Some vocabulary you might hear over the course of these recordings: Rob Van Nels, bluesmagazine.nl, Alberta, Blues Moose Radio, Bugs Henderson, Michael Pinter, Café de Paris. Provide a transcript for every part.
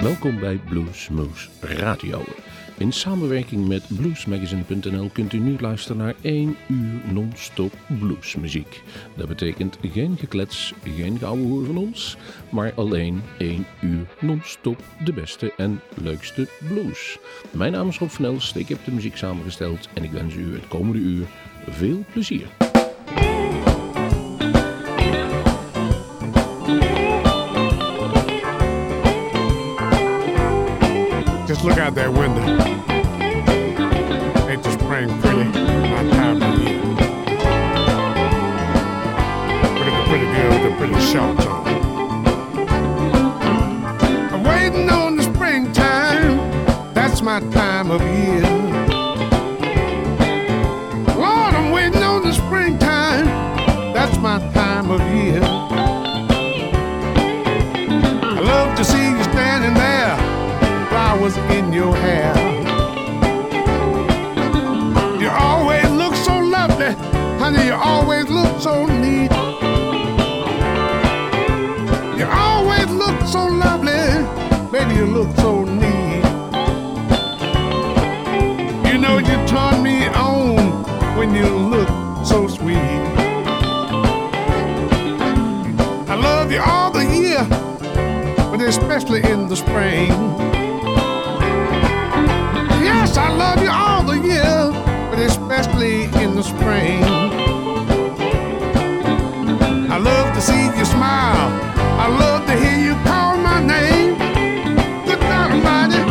Welkom bij Blues Moose Radio. In samenwerking met bluesmagazine.nl kunt u nu luisteren naar 1 uur non-stop bluesmuziek. Dat betekent geen geklets, geen gouden hoer van ons, maar alleen 1 uur non-stop de beste en leukste blues. Mijn naam is Rob Van Nels, ik heb de muziek samengesteld en ik wens u het komende uur veel plezier. Just look out that window. Ain't the spring pretty? My time of year. But it's a pretty girl with a pretty short on. I'm waiting on the springtime. That's my time of year. Lord, I'm waiting on the springtime. That's my time of year. I love to see you standing there. Flowers in your hair. You always look so lovely, honey. You always look so neat. You always look so lovely, baby. You look so neat. You know you turn me on when you look so sweet. I love you all the year, but especially in the spring. Yes, I love you all the year, but especially in the spring. I love to see you smile. I love to hear you call my name. Good night, buddy.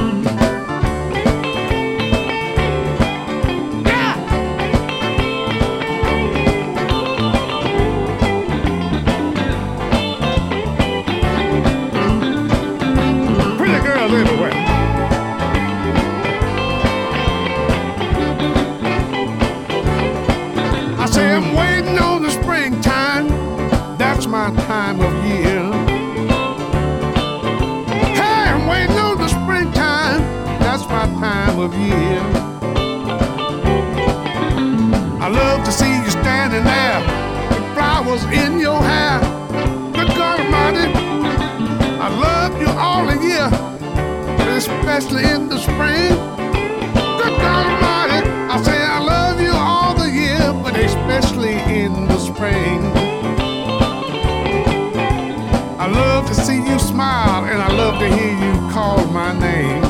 Yeah! Pretty girls everywhere. I'm waiting on the springtime. That's my time of year. Hey, I'm waiting on the springtime. That's my time of year. I love to see you standing there with flowers in your hair. Good God Almighty, I love you all the year, especially in the spring. Good God Almighty, I say I love you all, but especially in the spring. I love to see you smile, and I love to hear you call my name.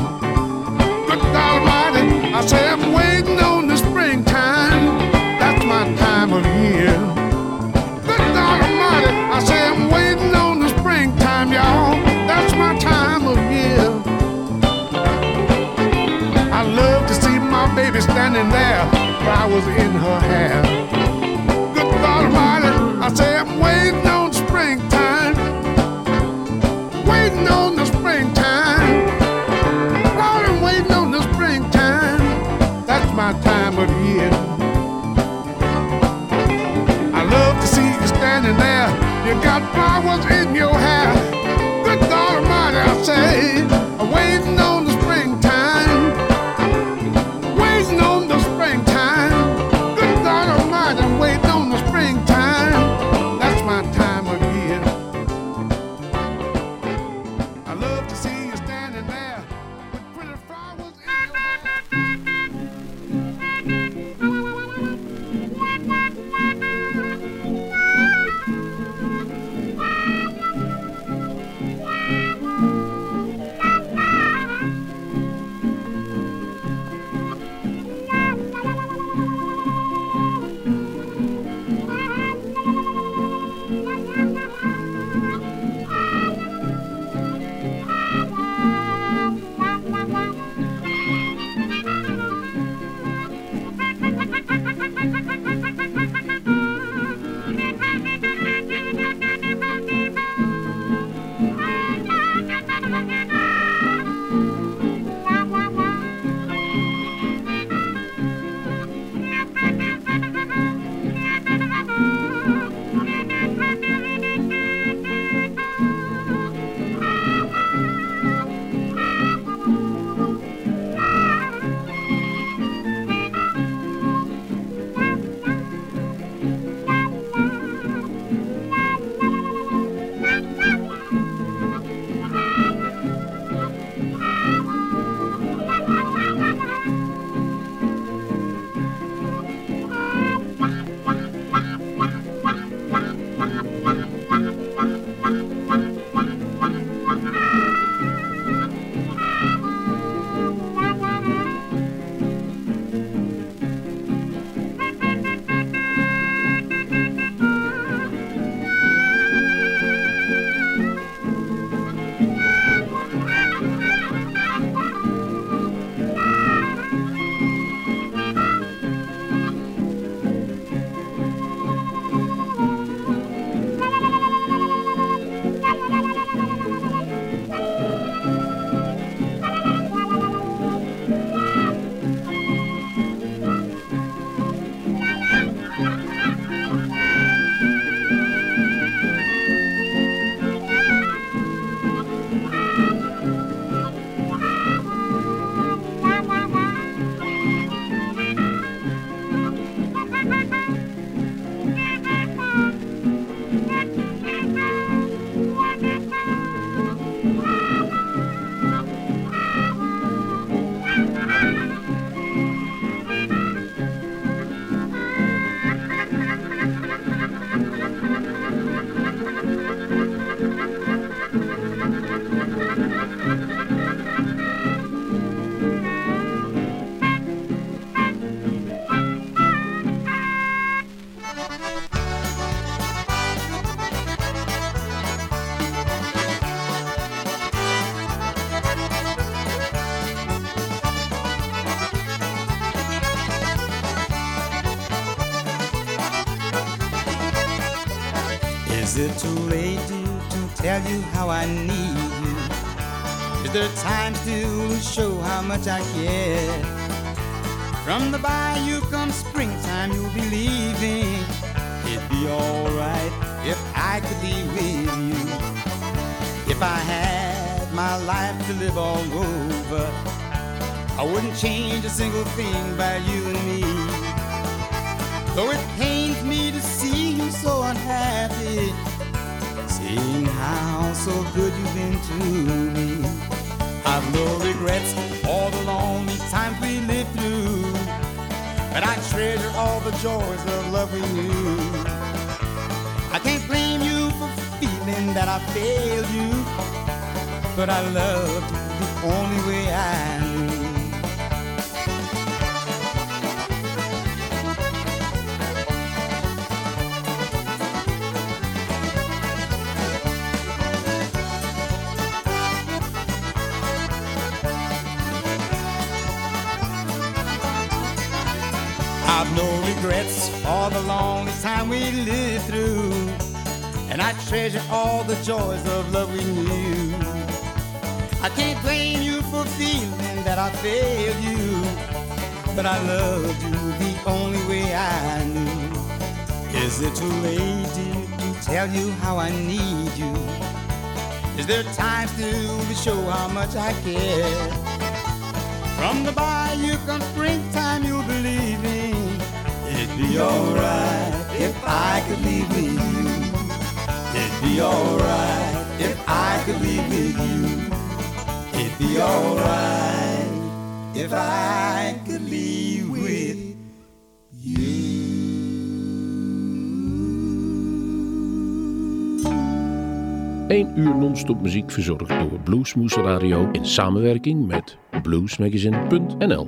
Good God Almighty, I say I'm waiting on the springtime. That's my time of year. Good God Almighty, I say I'm waiting on the springtime, y'all. That's my time of year. I love to see my baby standing there, flowers in her hair. Good God Almighty, I say I'm waiting on springtime. Waiting on the springtime. Lord, I'm waiting on the springtime. That's my time of year. I love to see you standing there. You got flowers in your hair. Good God Almighty, I say I'm waiting on the springtime. Waiting on the springtime. Is it too late, dear, to tell you how I need you? Is there time still to show how much I care? From the bayou come springtime, you'll be leaving. It'd be alright if I could be with you. If I had my life to live all over, I wouldn't change a single thing by you and me. Though it pains me to see you so unhappy, seeing how so good you've been to me. I've no regrets, all the lonely times we lived through, but I treasure all the joys of loving you. I can't blame you for feeling that I failed you, but I loved you the only way I knew. I've no regrets, all the lonely time we lived through, and I treasure all the joys of loving you. I can't blame you for feeling that I failed you, but I loved you the only way I knew. Is it too late, dear, to tell you how I need you? Is there time still to show how much I care? From the bayou come springtime, you'll believe me. It'd be alright if I could be with you. It'd be alright if I could be with you. It'd be alright if I could be with you. 1 uur non-stop muziek verzorgd door Blues Moose Radio in samenwerking met bluesmagazine.nl.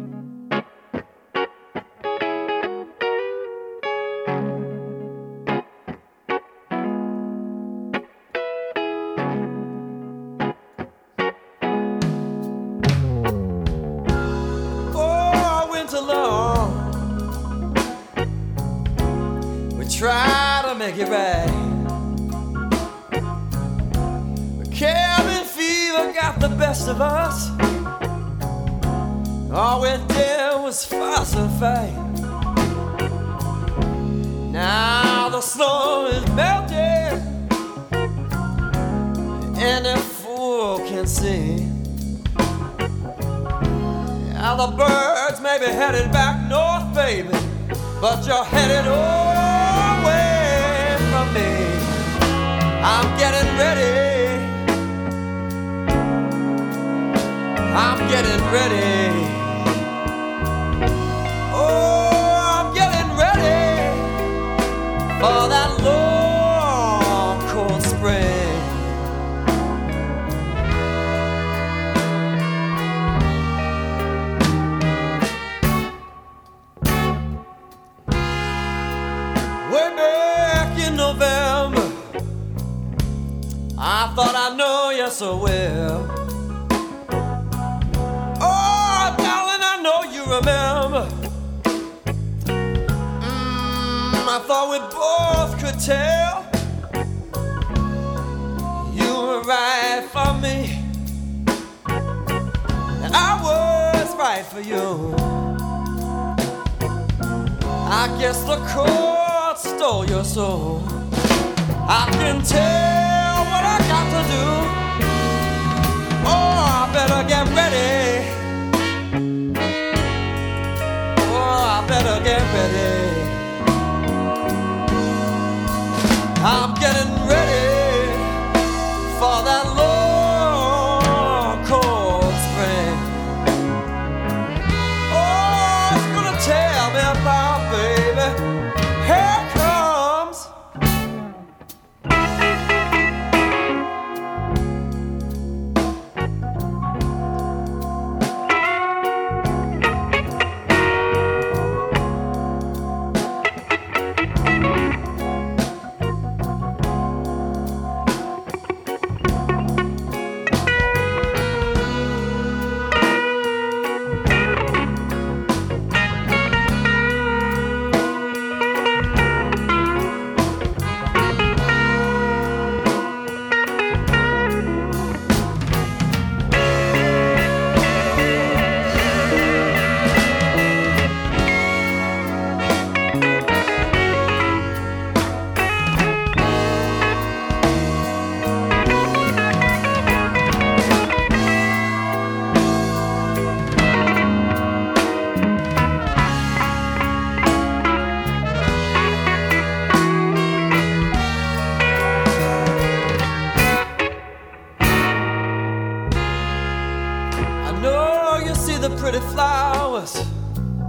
know you see the pretty flowers,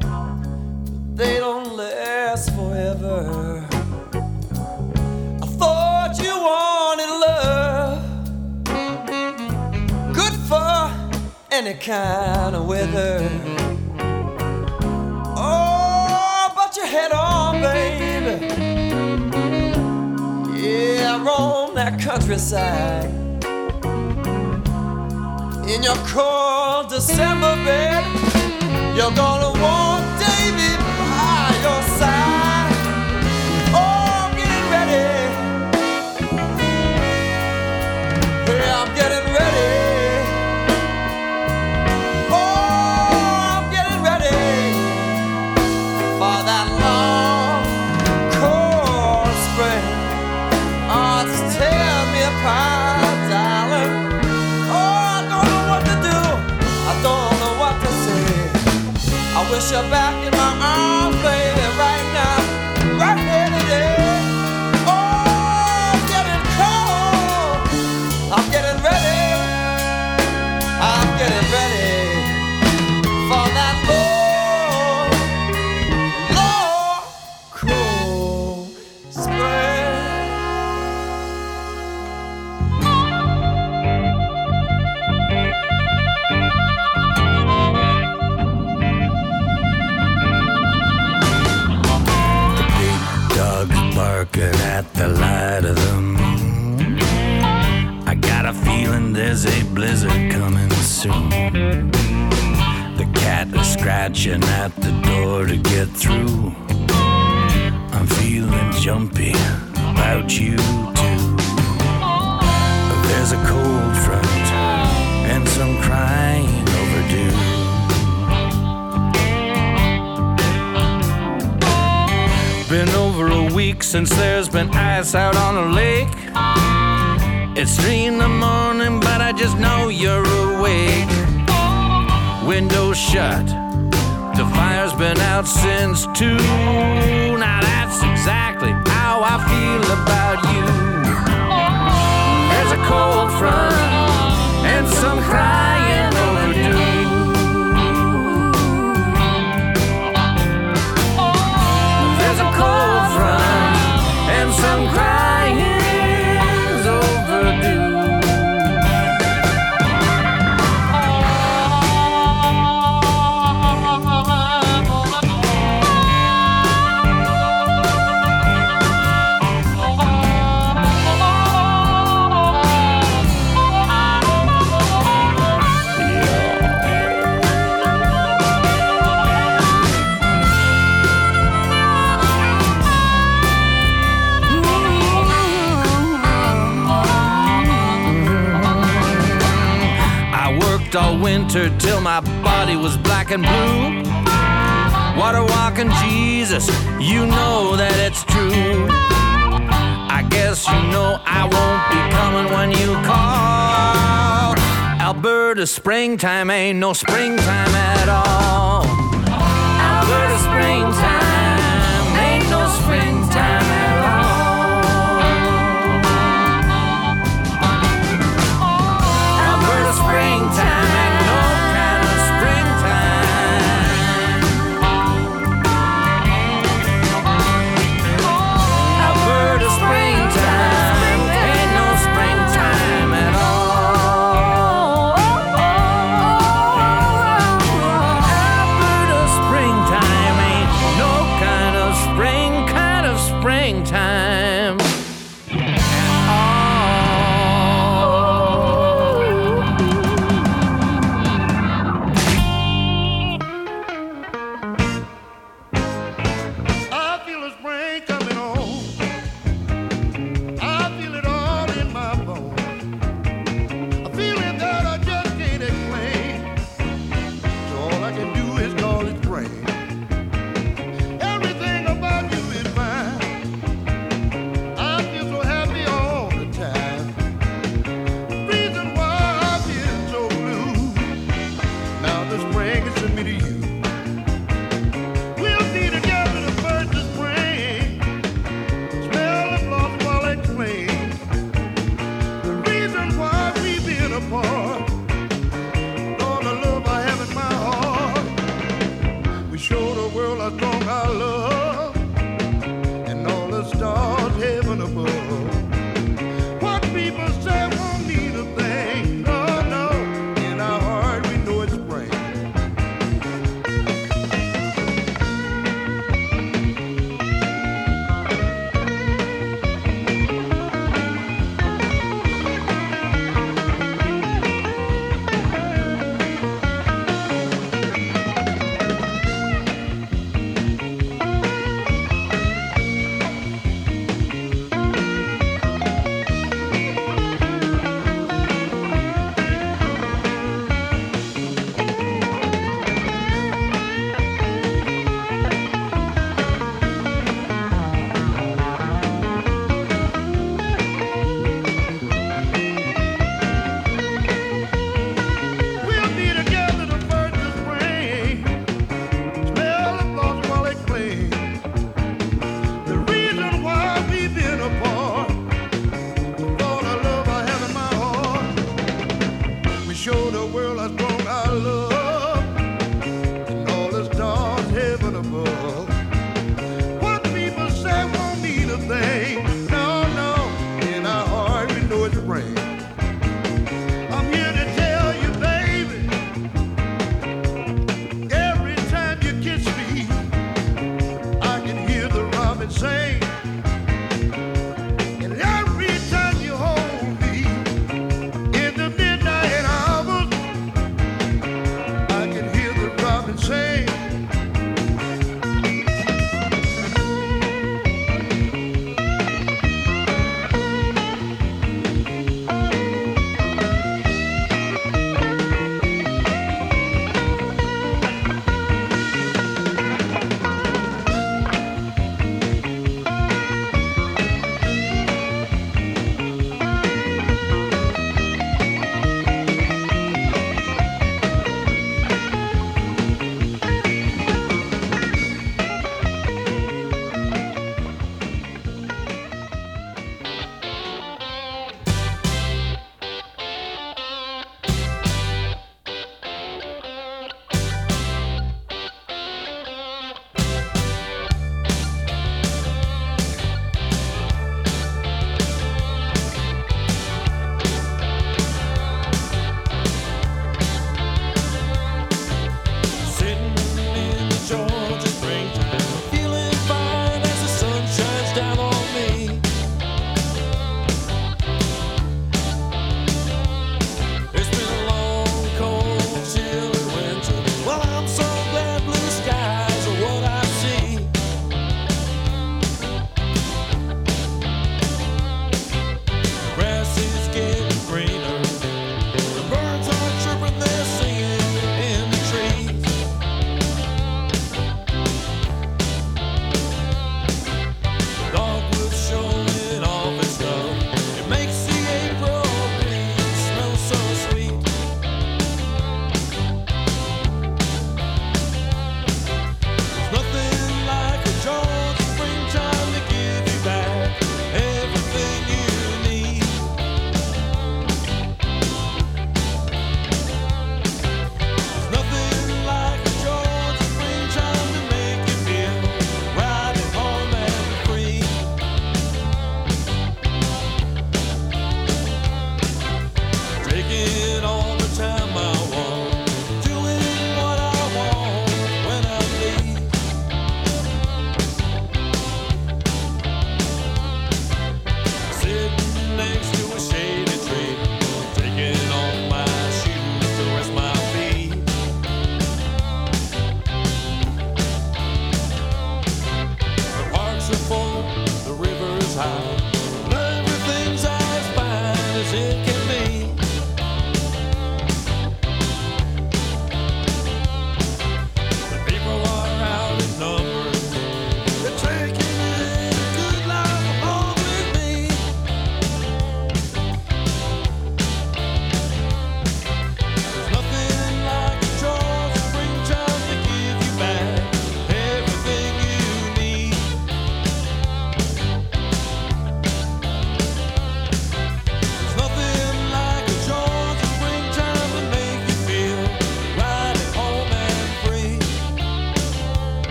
but they don't last forever. I thought you wanted love, good for any kind of weather. Oh, but you head on, baby. Yeah, roam that countryside in your cold December bed. You're gonna want Davy by your side. Oh, get ready. Yeah, I'm getting ready. Oh, I'm getting ready for that long, cold spring. Oh, just tear me apart, darling. I wish you're back in my arms, baby, right now, right here today. Oh, I'm getting cold, I'm getting ready, I'm getting ready for that long, long, cold spring. Barking at the light of the moon. I got a feeling there's a blizzard coming soon. The cat is scratching at the door to get through. I'm feeling jumpy about you too. There's a cold front and some crying overdue. Been over a week since there's been ice out on the lake. It's 3 a.m, but I just know you're awake. Windows shut, the fire's been out since 2. Now that's exactly how I feel about you. There's a cold front and some crying overdue. Cold front and some crying is overdue. All winter till my body was black and blue. Water walking Jesus, you know that it's true. I guess you know I won't be coming when you call. Alberta springtime ain't no springtime at all. Alberta springtime ain't no springtime at all. Springtime ain't no kind of springtime. Alberta springtime ain't no springtime at all. Alberta springtime ain't no kind of spring. show the world has grown our love and all the stars heaven above. What people say won't mean a thing. No, no, in our heart we know it's a rain. I'm here to tell you, baby, every time you kiss me, I can hear the robin sing.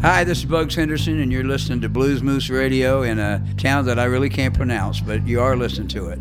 Hi, this is Bugs Henderson, and you're listening to Blues Moose Radio in a town that I really can't pronounce, but you are listening to it.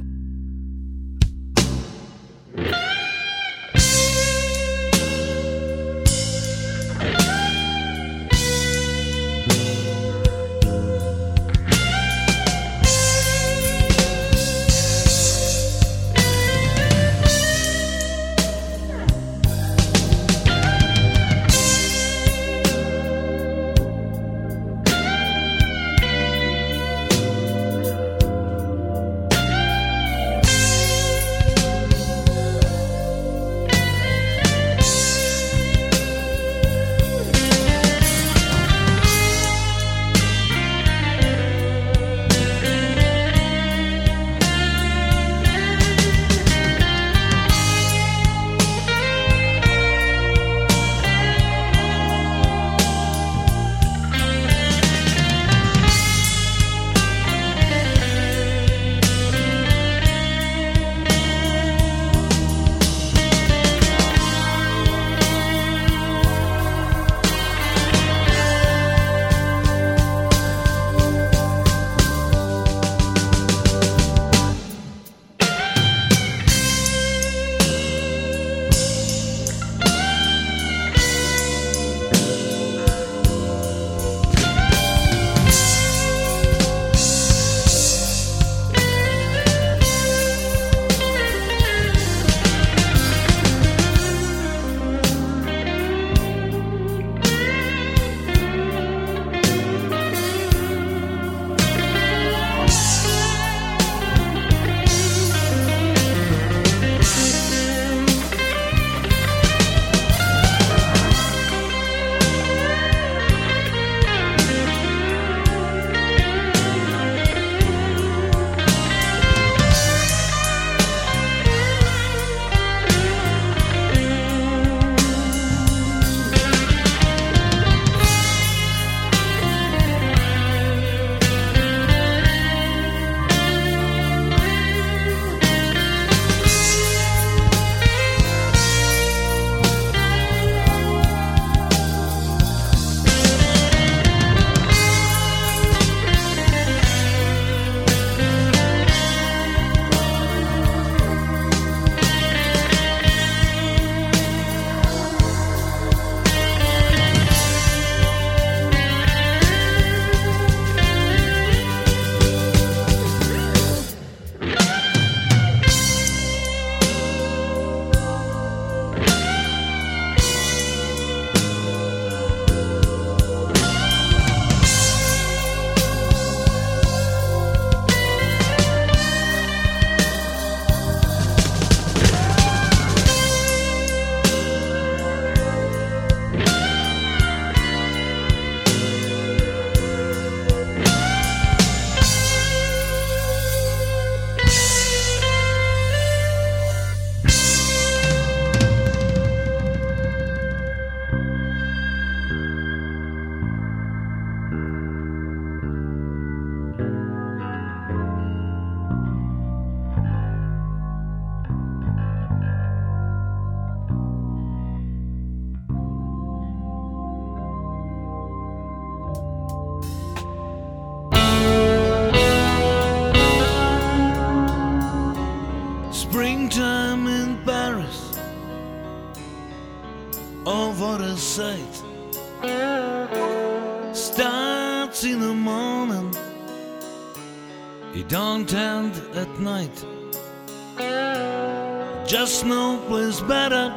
Just no place better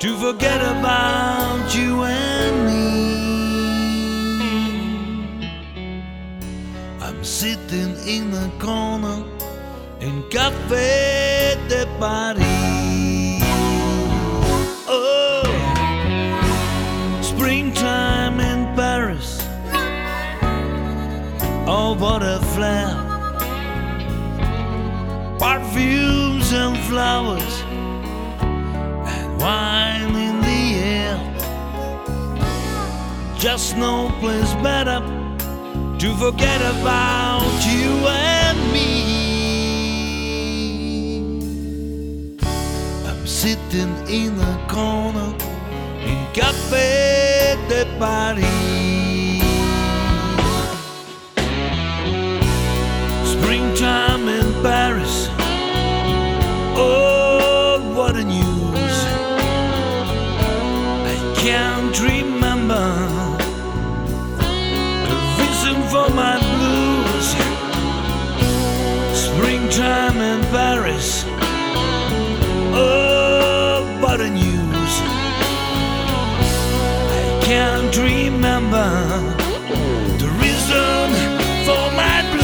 to forget about you and me. I'm sitting in a corner in Café de Paris. Oh, springtime in Paris. Oh, what a flare. Perfumes and flowers and wine in the air. Just no place better to forget about you and me. I'm sitting in a corner in Café de Paris. Springtime in Paris, oh what a news. I can't remember the reason for my blues. Springtime in Paris, oh what a news. Can't remember the reason for my blues.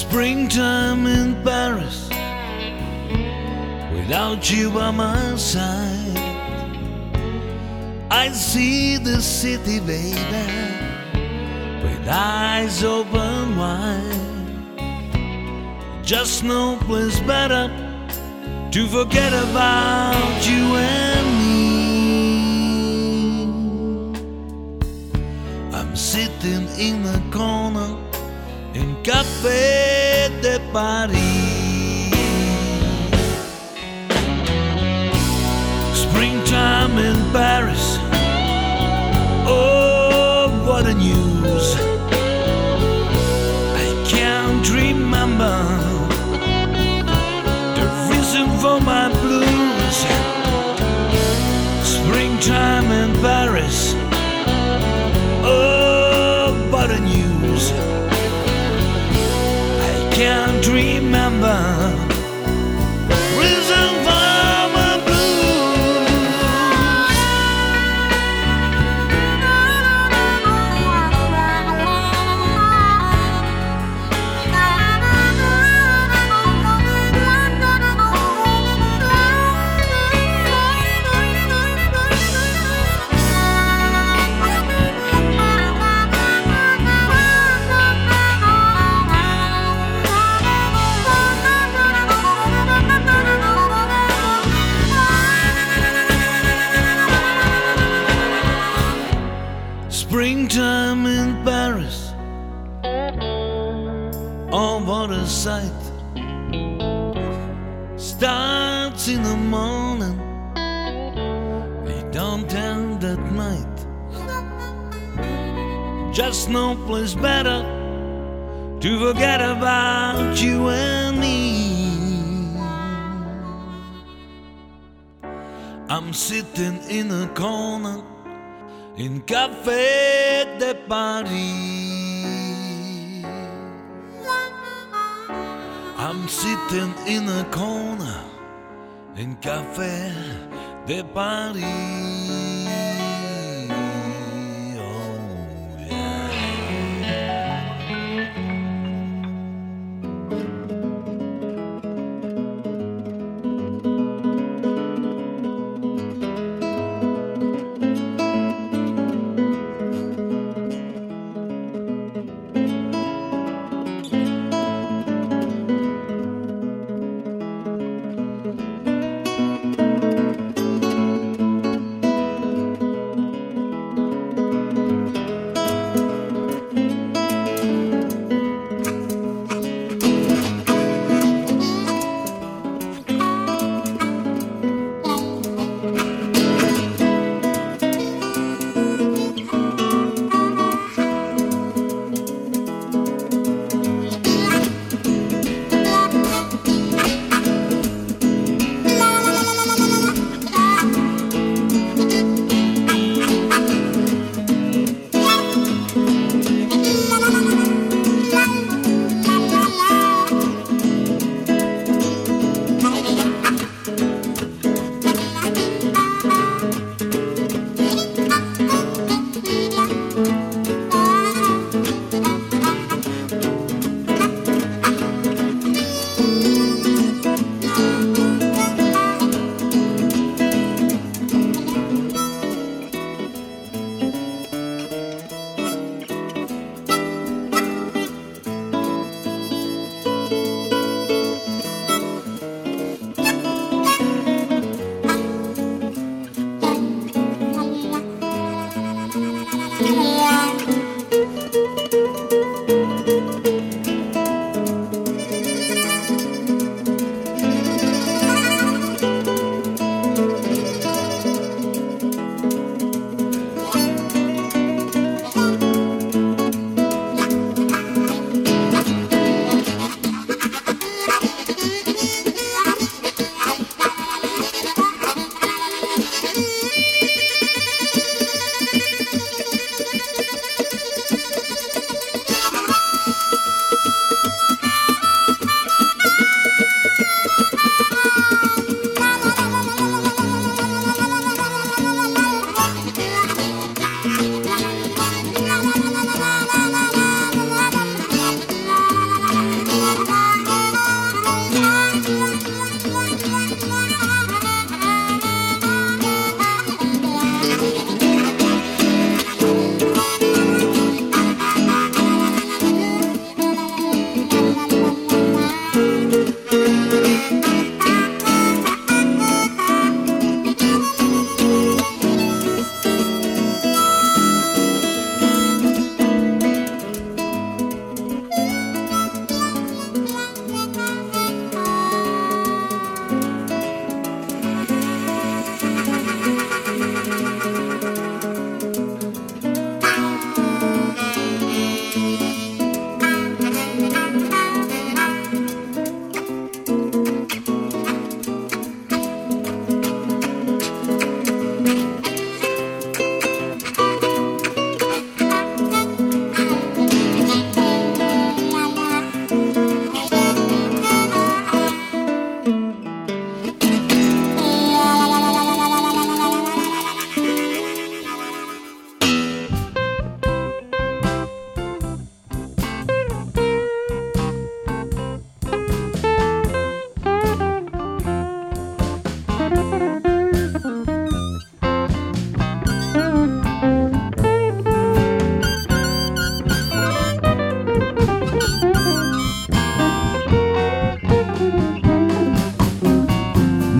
Springtime in Paris, without you by my side, I see the city, baby, with eyes open wide. Just no place better to forget about you and me. I'm sitting in the corner in Café de Paris. Springtime in Paris, oh what a news. I can't remember the reason for my blues. Springtime in Paris, oh what a news. Can't remember reason for my Springtime in Paris, oh what a sight. Starts in the morning, they don't end at night. Just no place better to forget about you and me. I'm sitting in a corner in Café de Paris. I'm sitting in a corner in Café de Paris. Oh yeah.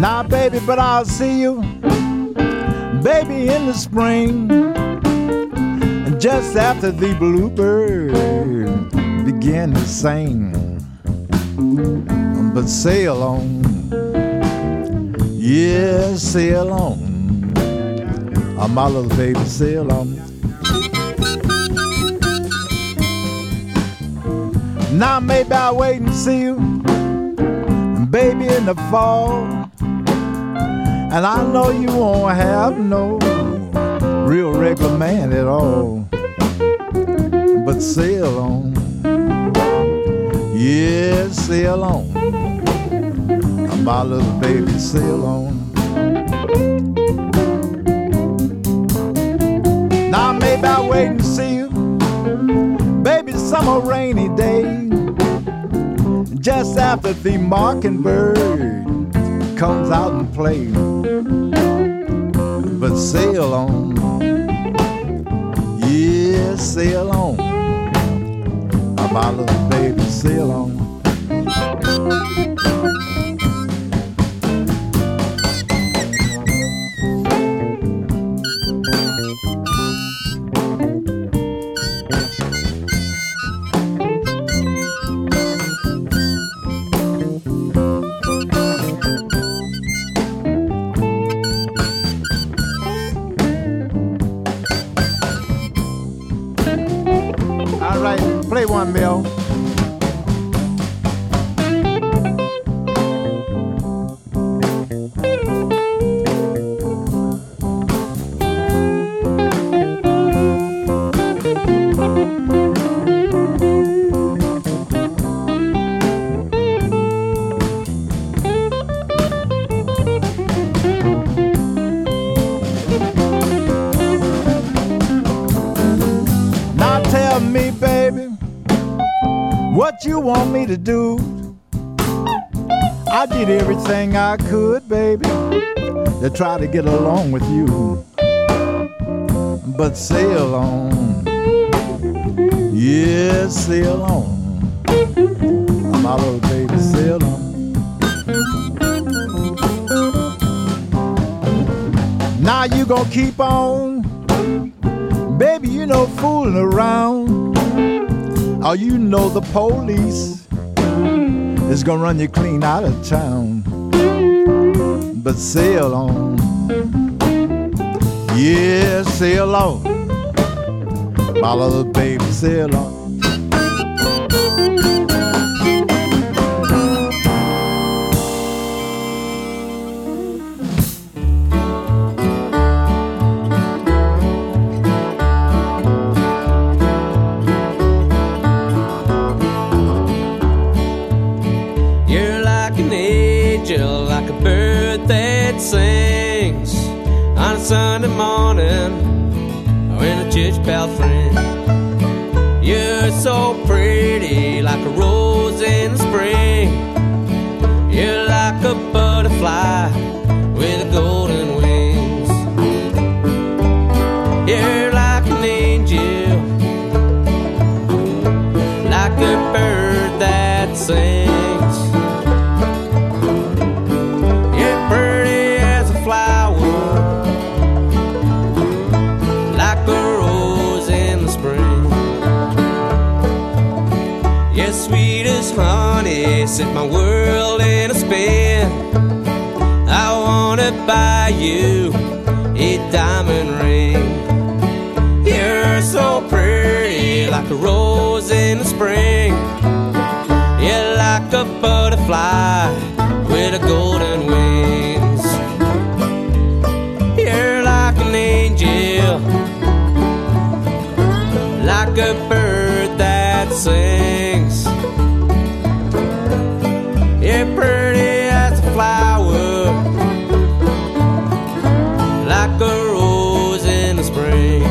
Now, baby, but I'll see you, baby, in the spring, just after the bluebird began to sing. But sail on, yeah, sail on, oh, my little baby, sail on. Now maybe I'll wait and see you, baby, in the fall, and I know you won't have no real regular man at all, but sail on, yeah, sail on, my little baby, sail on. Now maybe I'll wait and see you, baby, summer rainy day, just after the mockingbird comes out and plays. But sail on, yeah, sail on, oh, my little baby, sail on. Want me to do? I did everything I could, baby, to try to get along with you. But sail on, yeah, sail on, my little baby, sail on. Now you gonna keep on, baby, you know, fooling around. Oh, you know the police is gonna run you clean out of town. But sail on, yeah, sail on, my little baby, sail on. Sings on a Sunday morning or in a church belfry. You're so pretty, like a rose in spring. You're like a butterfly with golden wings. You're like an angel, like a bird that sings. Honey, set my world in a spin. I wanna buy you a diamond ring. You're so pretty, like a rose in the spring. You're like a butterfly with a golden wings. You're like an angel, like a bird that sings. You're pretty as a flower, like a rose in the spring.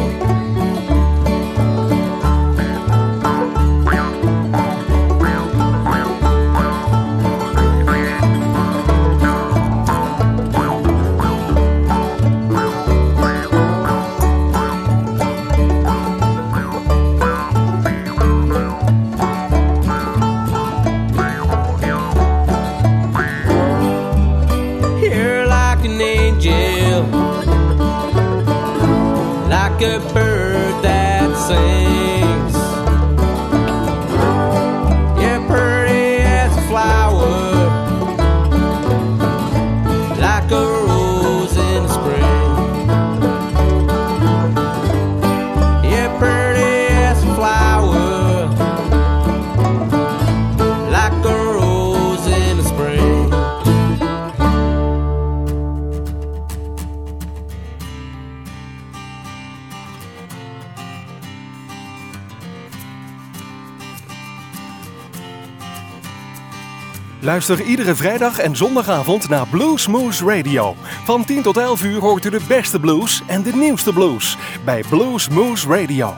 Luister iedere vrijdag en zondagavond naar Blues Moose Radio. Van 10 tot 11 uur hoort u de beste blues en de nieuwste blues bij Blues Moose Radio.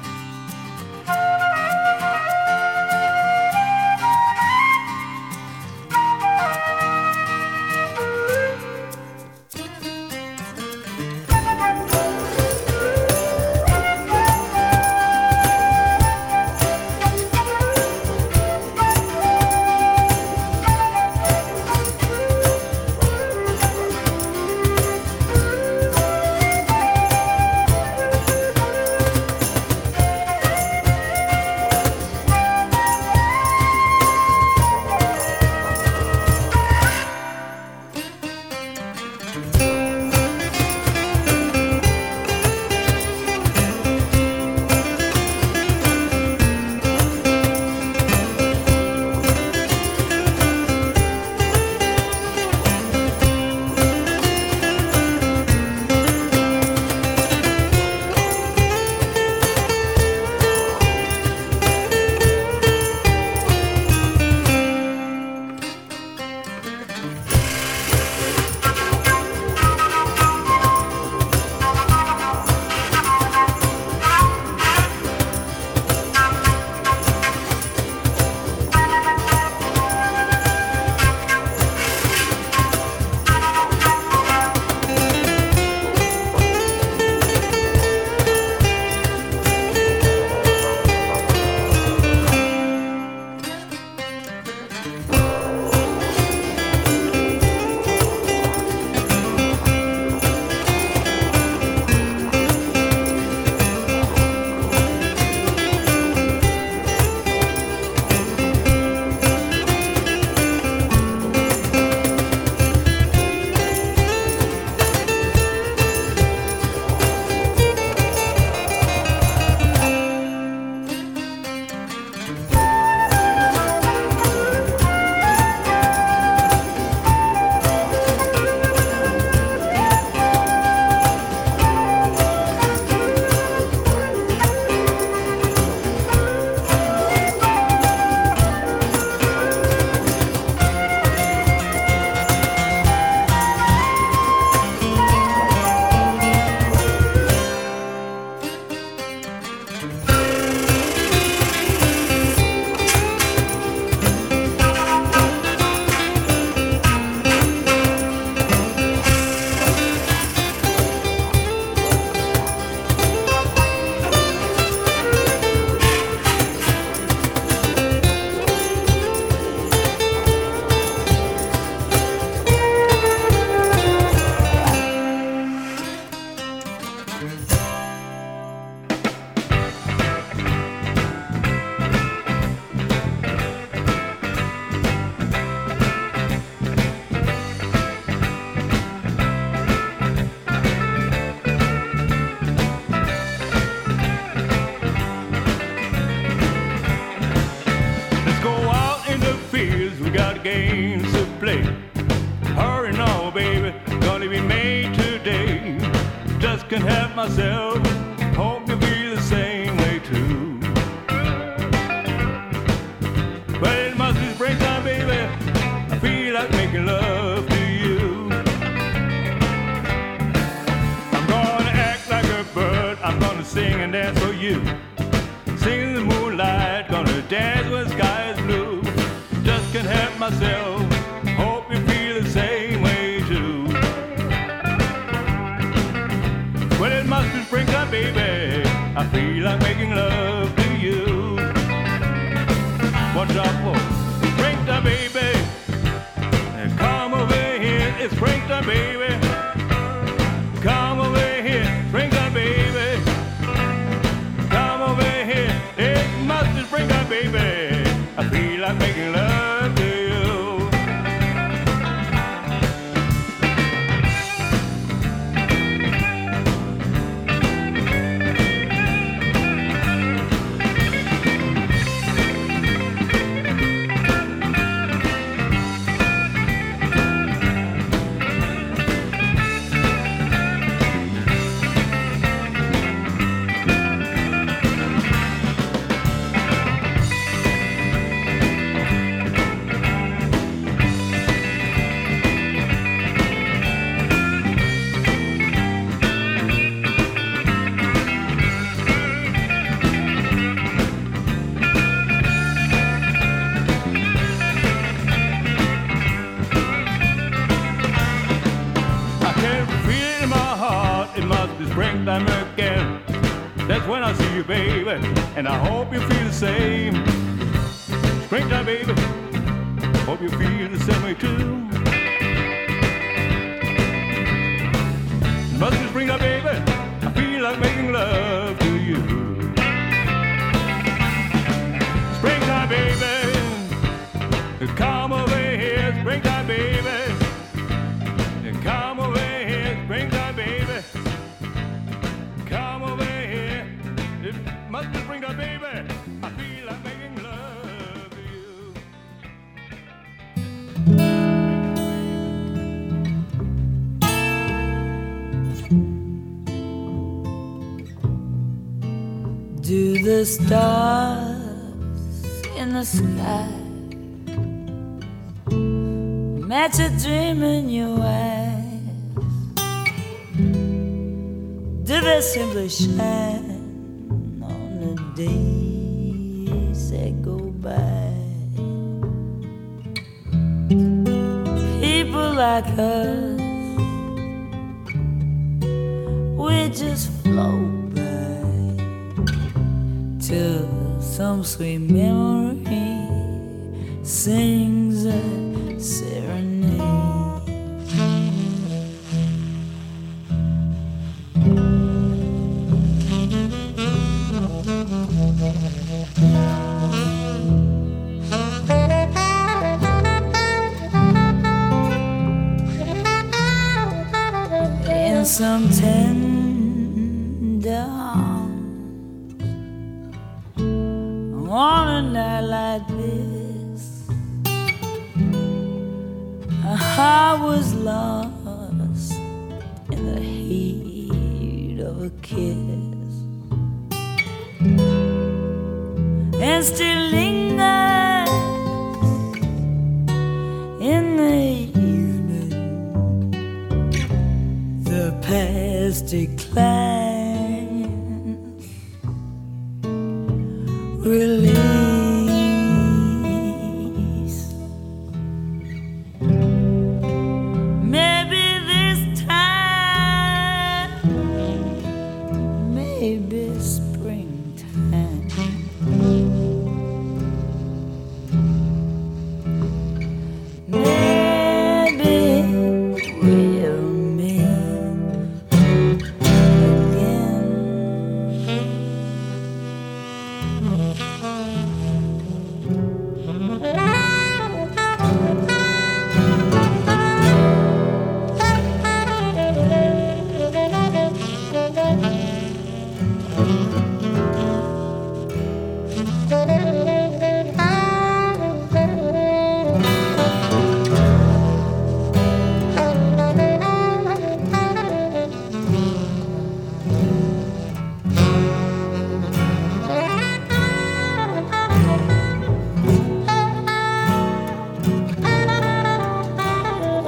you, baby, and I hope you feel the same. Springtime, baby, hope you feel the same way too. Must be springtime, baby, I feel like making love to you. Springtime, baby, come over here. Springtime, baby, come over here. Springtime, baby, come over here. It must be springtime, baby, I feel like making love to you. Do the stars in the sky match a dream in your eyes? Do they simply shine on the days that go by? People like us, we just float till some sweet memory sings a serenade. In some tender on a night like this, I was lost in the heat of a kiss, and still lingers in the evening. The past declines. Release. Maybe this time, maybe springtime, maybe we'll meet again.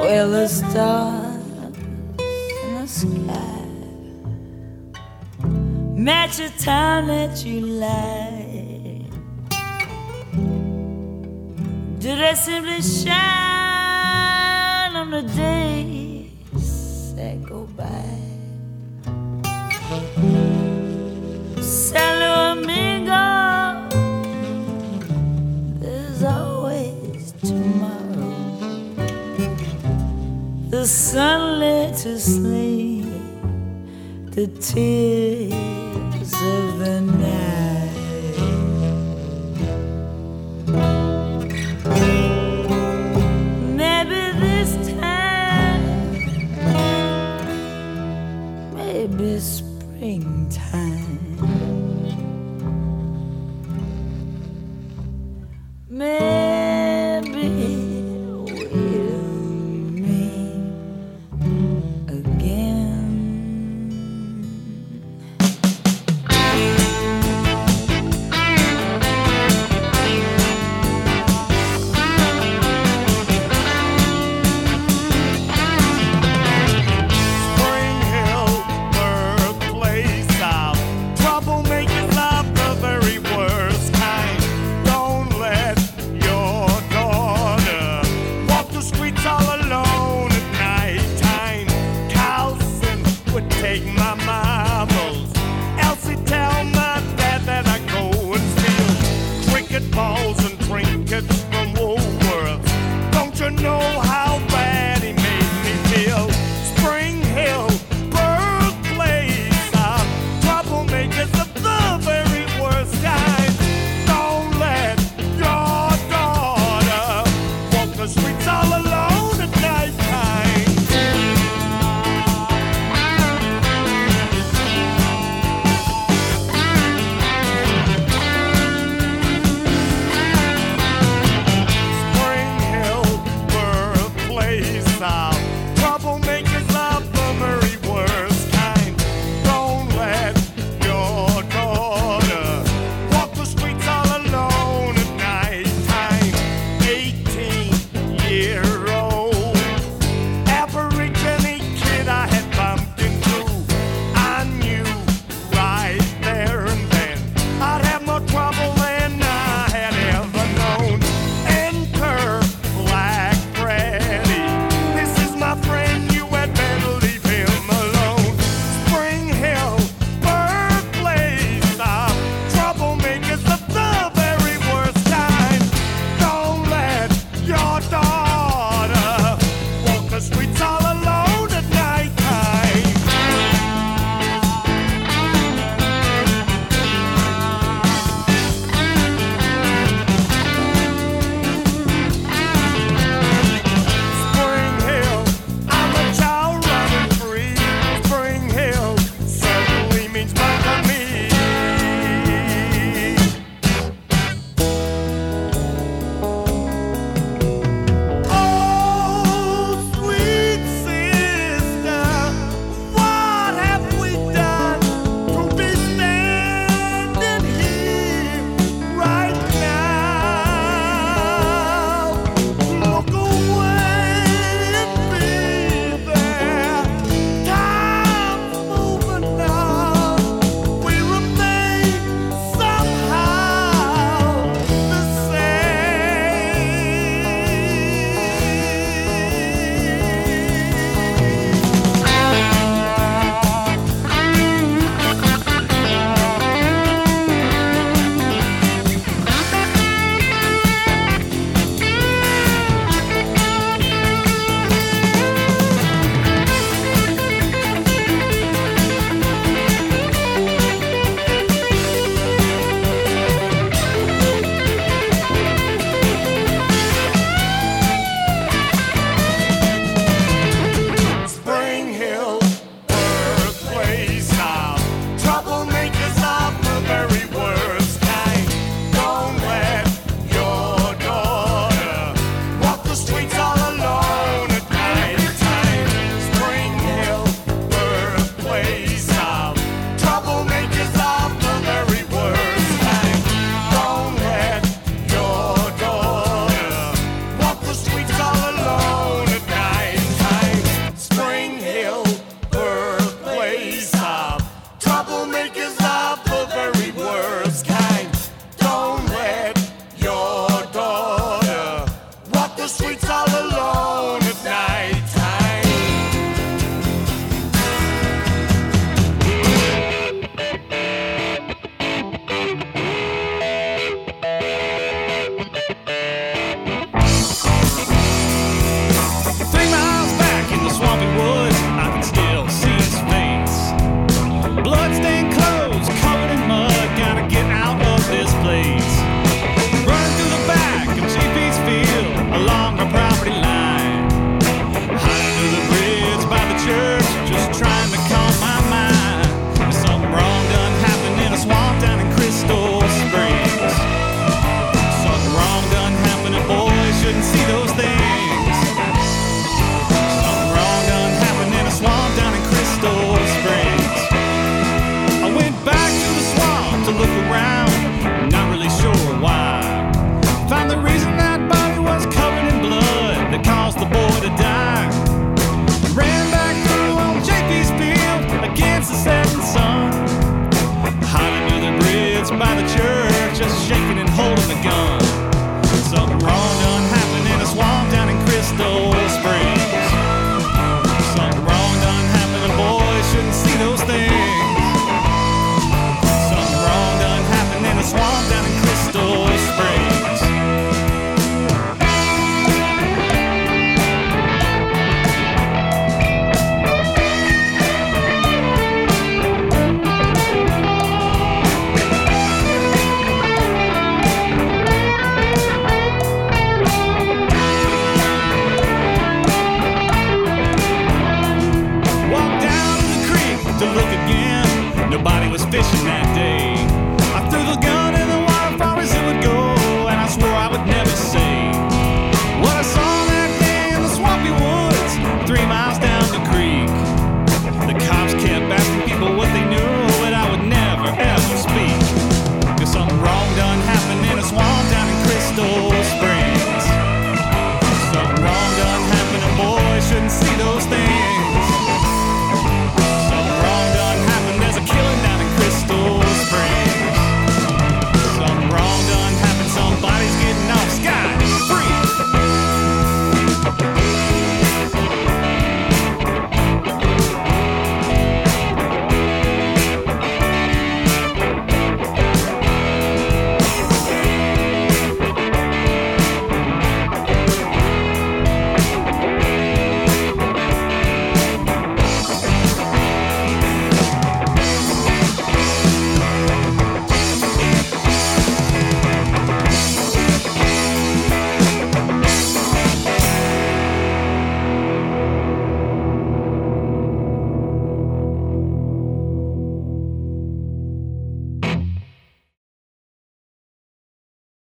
Well, the stars in the sky match the time that you like. Do they simply shine on the days that go by? Salo amigo, there's always tomorrow. The sun led to sleep, the tears of the night. Maybe this time, maybe springtime.